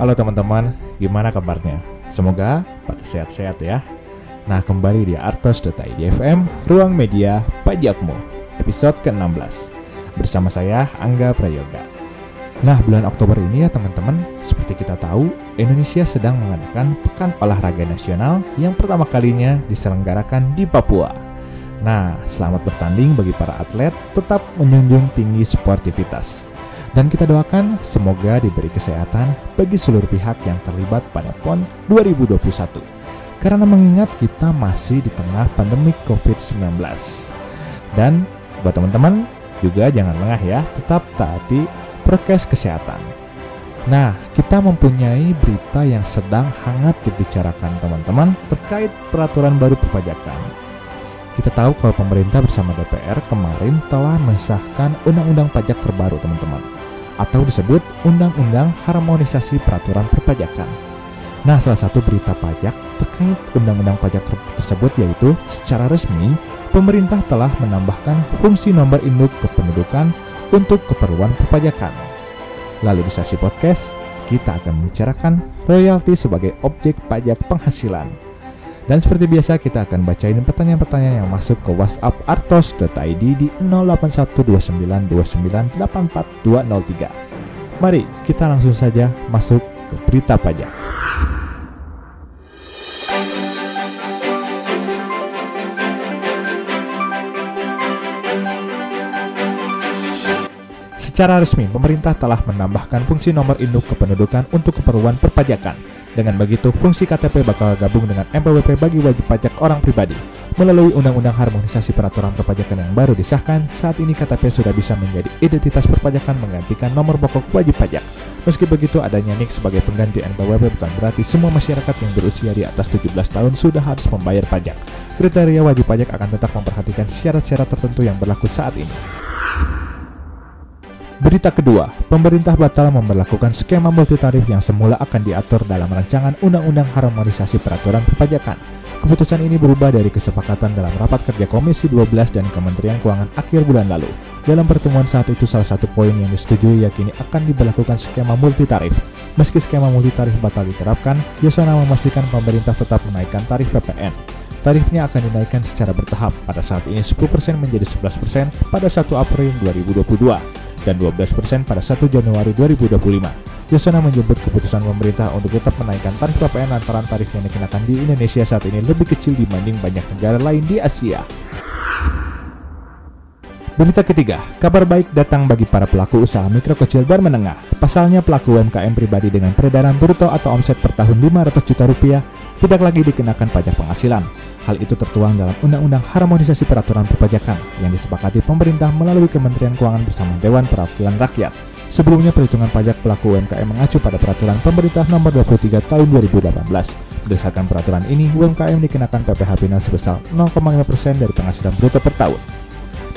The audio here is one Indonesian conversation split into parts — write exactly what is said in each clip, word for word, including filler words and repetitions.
Halo teman-teman, gimana kabarnya? Semoga pada sehat-sehat ya. Nah, kembali di Artos.id F M, Ruang Media Pajakmu, episode ke enam belas. Bersama saya, Angga Prayoga. Nah, bulan Oktober ini ya teman-teman, seperti kita tahu, Indonesia sedang mengadakan Pekan Olahraga Nasional yang pertama kalinya diselenggarakan di Papua. Nah, selamat bertanding bagi para atlet, tetap menjunjung tinggi sportivitas. Dan kita doakan semoga diberi kesehatan bagi seluruh pihak yang terlibat pada P O N dua ribu dua puluh satu. Karena mengingat kita masih di tengah pandemi covid sembilan belas. Dan buat teman-teman juga jangan lengah ya, tetap taati prokes kesehatan. Nah, kita mempunyai berita yang sedang hangat dibicarakan teman-teman terkait peraturan baru perpajakan. Kita tahu kalau pemerintah bersama D P R kemarin telah mengesahkan Undang-Undang Pajak terbaru teman-teman, atau disebut Undang-Undang Harmonisasi Peraturan Perpajakan. Nah, salah satu berita pajak terkait Undang-Undang Pajak ter- tersebut yaitu secara resmi pemerintah telah menambahkan fungsi nomor induk kependudukan untuk keperluan perpajakan. Lalu di sesi podcast kita akan membicarakan royalti sebagai objek pajak penghasilan. Dan seperti biasa kita akan bacain pertanyaan-pertanyaan yang masuk ke WhatsApp Artos.id di nol delapan satu dua sembilan dua sembilan delapan empat dua nol tiga. Mari kita langsung saja masuk ke berita pajak. Secara resmi, pemerintah telah menambahkan fungsi nomor induk kependudukan untuk keperluan perpajakan. Dengan begitu, fungsi K T P bakal gabung dengan N P W P bagi wajib pajak orang pribadi. Melalui Undang-Undang Harmonisasi Peraturan Perpajakan yang baru disahkan, saat ini K T P sudah bisa menjadi identitas perpajakan menggantikan nomor pokok wajib pajak. Meski begitu, adanya N I K sebagai pengganti N P W P bukan berarti semua masyarakat yang berusia di atas tujuh belas tahun sudah harus membayar pajak. Kriteria wajib pajak akan tetap memperhatikan syarat-syarat tertentu yang berlaku saat ini. Berita kedua, pemerintah batal memberlakukan skema multitarif yang semula akan diatur dalam rancangan Undang-Undang Harmonisasi Peraturan Perpajakan. Keputusan ini berubah dari kesepakatan dalam rapat kerja Komisi dua belas dan Kementerian Keuangan akhir bulan lalu. Dalam pertemuan saat itu, salah satu poin yang disetujui yakni akan diberlakukan skema multitarif. Meski skema multitarif batal diterapkan, Yasona memastikan pemerintah tetap menaikkan tarif P P N. Tarifnya akan dinaikkan secara bertahap, pada saat ini sepuluh persen menjadi sebelas persen pada satu April dua ribu dua puluh dua. Dan dua belas persen pada satu Januari dua ribu dua puluh lima. Yasona menyebut keputusan pemerintah untuk tetap menaikkan tarif P P N lantaran tarif yang dikenakan di Indonesia saat ini lebih kecil dibanding banyak negara lain di Asia. Berita ketiga, kabar baik datang bagi para pelaku usaha mikro kecil dan menengah. Pasalnya pelaku U M K M pribadi dengan peredaran bruto atau omset per tahun lima ratus juta rupiah tidak lagi dikenakan pajak penghasilan. Hal itu tertuang dalam Undang-Undang Harmonisasi Peraturan Perpajakan yang disepakati pemerintah melalui Kementerian Keuangan bersama Dewan Perwakilan Rakyat. Sebelumnya perhitungan pajak pelaku U M K M mengacu pada peraturan pemerintah nomor dua puluh tiga tahun dua ribu delapan belas. Berdasarkan peraturan ini, U M K M dikenakan P P H final sebesar nol koma lima persen dari penghasilan bruto per tahun.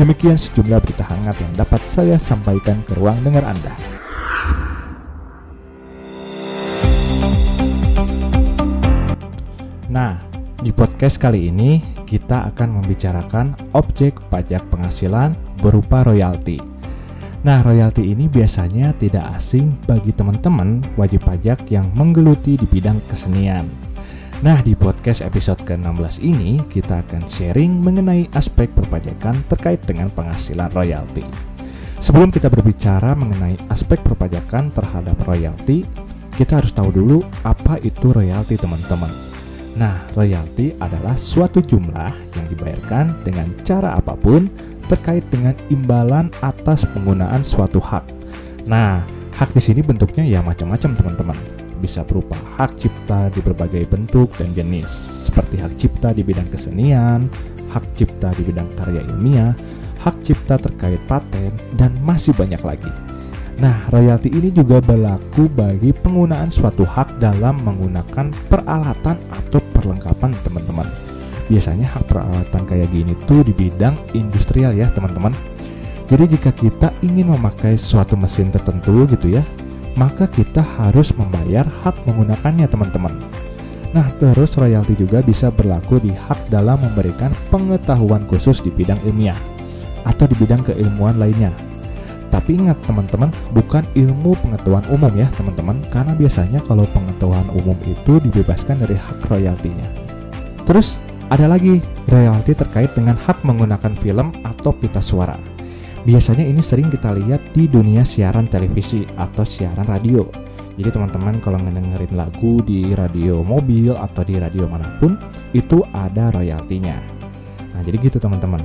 Demikian sejumlah berita hangat yang dapat saya sampaikan ke ruang dengar Anda. Nah, di podcast kali ini, kita akan membicarakan objek pajak penghasilan berupa royalti. Nah, royalti ini biasanya tidak asing bagi teman-teman wajib pajak yang menggeluti di bidang kesenian. Nah, di podcast episode ke enam belas ini, kita akan sharing mengenai aspek perpajakan terkait dengan penghasilan royalti. Sebelum kita berbicara mengenai aspek perpajakan terhadap royalti, kita harus tahu dulu apa itu royalti, teman-teman. Nah, royalti adalah suatu jumlah yang dibayarkan dengan cara apapun terkait dengan imbalan atas penggunaan suatu hak. Nah, hak di sini bentuknya ya macam-macam teman-teman. Bisa berupa hak cipta di berbagai bentuk dan jenis, seperti hak cipta di bidang kesenian, hak cipta di bidang karya ilmiah, hak cipta terkait paten, dan masih banyak lagi. Nah, royalti ini juga berlaku bagi penggunaan suatu hak dalam menggunakan peralatan atau perlengkapan, teman-teman. Biasanya hak peralatan kayak gini tuh di bidang industrial ya, teman-teman. Jadi jika kita ingin memakai suatu mesin tertentu gitu ya, maka kita harus membayar hak menggunakannya, teman-teman. Nah, terus royalti juga bisa berlaku di hak dalam memberikan pengetahuan khusus di bidang ilmiah. atau di bidang keilmuan lainnya. Tapi ingat teman-teman, bukan ilmu pengetahuan umum ya teman-teman, karena biasanya kalau pengetahuan umum itu dibebaskan dari hak royaltinya. Terus ada lagi royalti terkait dengan hak menggunakan film atau pita suara. Biasanya ini sering kita lihat di dunia siaran televisi atau siaran radio. Jadi teman-teman kalau ngedengerin lagu di radio mobil atau di radio manapun, itu ada royaltinya. Nah jadi gitu teman-teman.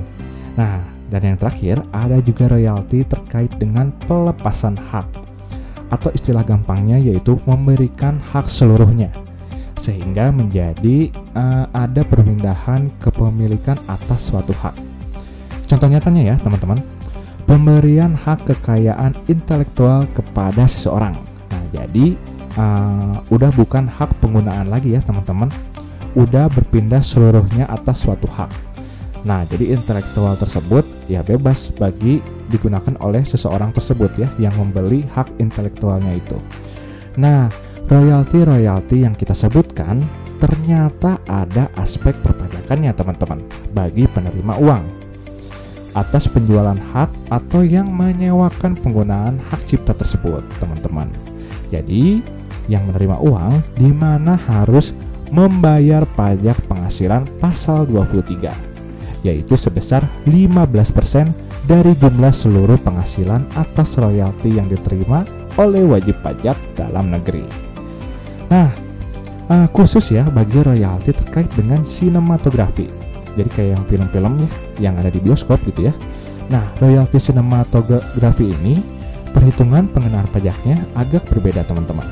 Nah, dan yang terakhir, ada juga royalti terkait dengan pelepasan hak, atau istilah gampangnya yaitu memberikan hak seluruhnya, sehingga menjadi uh, ada perpindahan kepemilikan atas suatu hak. Contoh nyatanya ya teman-teman, pemberian hak kekayaan intelektual kepada seseorang. Nah jadi uh, udah bukan hak penggunaan lagi ya teman-teman, udah berpindah seluruhnya atas suatu hak. Nah, jadi intelektual tersebut ya bebas bagi digunakan oleh seseorang tersebut ya yang membeli hak intelektualnya itu. Nah, royalti-royalti yang kita sebutkan ternyata ada aspek perpajakannya teman-teman bagi penerima uang atas penjualan hak atau yang menyewakan penggunaan hak cipta tersebut teman-teman. Jadi, yang menerima uang di mana harus membayar pajak penghasilan pasal dua puluh tiga, yaitu sebesar lima belas persen dari jumlah seluruh penghasilan atas royalti yang diterima oleh wajib pajak dalam negeri. Nah, uh, khusus ya bagi royalti terkait dengan sinematografi. Jadi kayak yang film-film ya, yang ada di bioskop gitu ya. Nah, royalti sinematografi ini perhitungan pengenaan pajaknya agak berbeda teman-teman.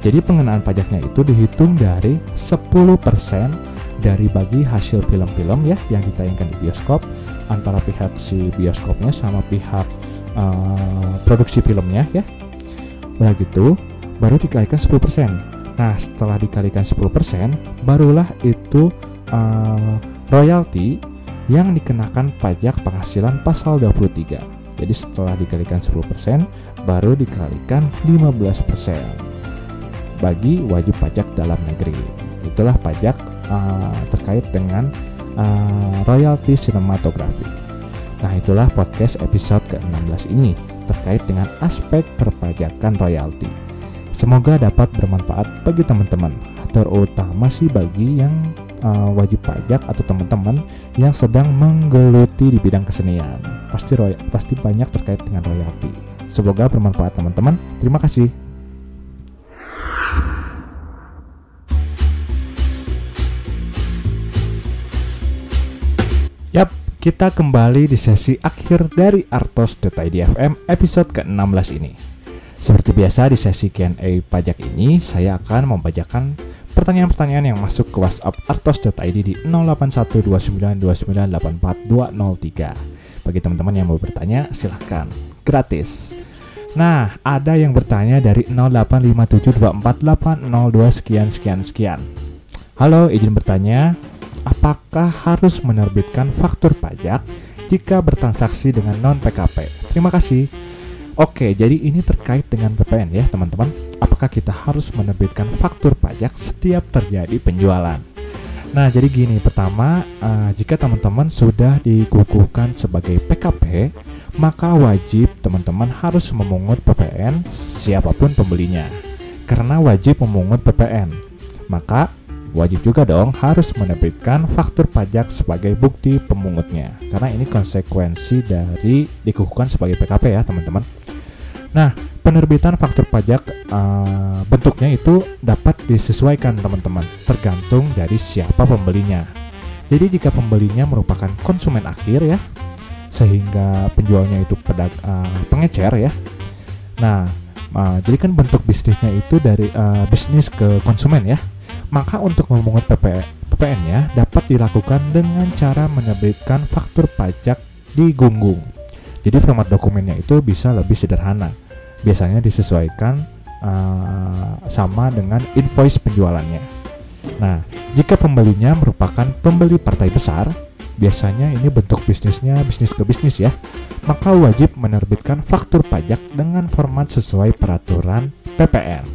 Jadi pengenaan pajaknya itu dihitung dari sepuluh persen dari bagi hasil film-film ya yang ditayangkan di bioskop antara pihak si bioskopnya sama pihak uh, produksi filmnya ya. Begitu baru dikalikan sepuluh persen. Nah, setelah dikalikan sepuluh persen barulah itu uh, royalti yang dikenakan pajak penghasilan pasal dua puluh tiga. Jadi setelah dikalikan sepuluh persen baru dikalikan lima belas persen bagi wajib pajak dalam negeri. Itulah pajak Uh, terkait dengan uh, royalti sinematografi. Nah itulah podcast episode ke enam belas ini terkait dengan aspek perpajakan royalti. Semoga dapat bermanfaat bagi teman-teman, terutama sih bagi yang uh, wajib pajak atau teman-teman yang sedang menggeluti di bidang kesenian. Pasti roy- pasti banyak terkait dengan royalti. Semoga bermanfaat teman-teman. Terima kasih. Yap, kita kembali di sesi akhir dari Artos.id F M episode ke enam belas ini. Seperti biasa di sesi Q and A pajak ini, saya akan membacakan pertanyaan-pertanyaan yang masuk ke WhatsApp Artos.id di nol delapan satu dua sembilan dua sembilan delapan empat dua nol tiga. Bagi teman-teman yang mau bertanya, silahkan. Gratis. Nah, ada yang bertanya dari nol delapan lima tujuh dua empat delapan nol dua sekian sekian sekian. Halo, izin bertanya. Apakah harus menerbitkan faktur pajak jika bertransaksi dengan non-P K P? Terima kasih. Oke, jadi ini terkait dengan P P N ya teman-teman. Apakah kita harus menerbitkan faktur pajak setiap terjadi penjualan? Nah, jadi gini. Pertama, uh, jika teman-teman sudah dikukuhkan sebagai P K P, maka wajib teman-teman harus memungut P P N siapapun pembelinya. Karena wajib memungut P P N, maka wajib juga dong harus menerbitkan faktur pajak sebagai bukti pemungutnya. Karena ini konsekuensi dari dikukuhkan sebagai P K P ya teman-teman. Nah, penerbitan faktur pajak uh, bentuknya itu dapat disesuaikan teman-teman, tergantung dari siapa pembelinya. Jadi jika pembelinya merupakan konsumen akhir ya, sehingga penjualnya itu pedag- uh, pengecer ya. Nah, uh, jadi kan bentuk bisnisnya itu dari uh, bisnis ke konsumen ya. Maka untuk memungut P P N-nya dapat dilakukan dengan cara menerbitkan faktur pajak di gunggung. Jadi format dokumennya itu bisa lebih sederhana. Biasanya disesuaikan uh, sama dengan invoice penjualannya. Nah, jika pembelinya merupakan pembeli partai besar, biasanya ini bentuk bisnisnya bisnis ke bisnis ya, maka wajib menerbitkan faktur pajak dengan format sesuai peraturan P P N.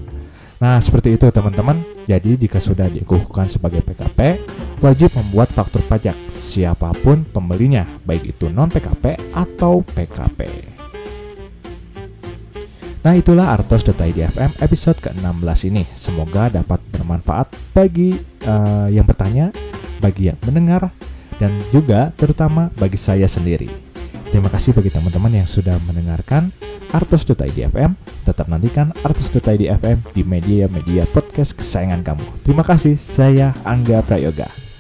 Nah, seperti itu teman-teman. Jadi jika sudah dikukuhkan sebagai P K P, wajib membuat faktur pajak siapapun pembelinya, baik itu non-P K P atau P K P. Nah, itulah Artos.id F M episode ke enam belas ini. Semoga dapat bermanfaat bagi uh, yang bertanya, bagi yang mendengar, dan juga terutama bagi saya sendiri. Terima kasih bagi teman-teman yang sudah mendengarkan Artos.id F M. Tetap nantikan Artos.id F M di media-media podcast kesayangan kamu. Terima kasih, saya Angga Prayoga.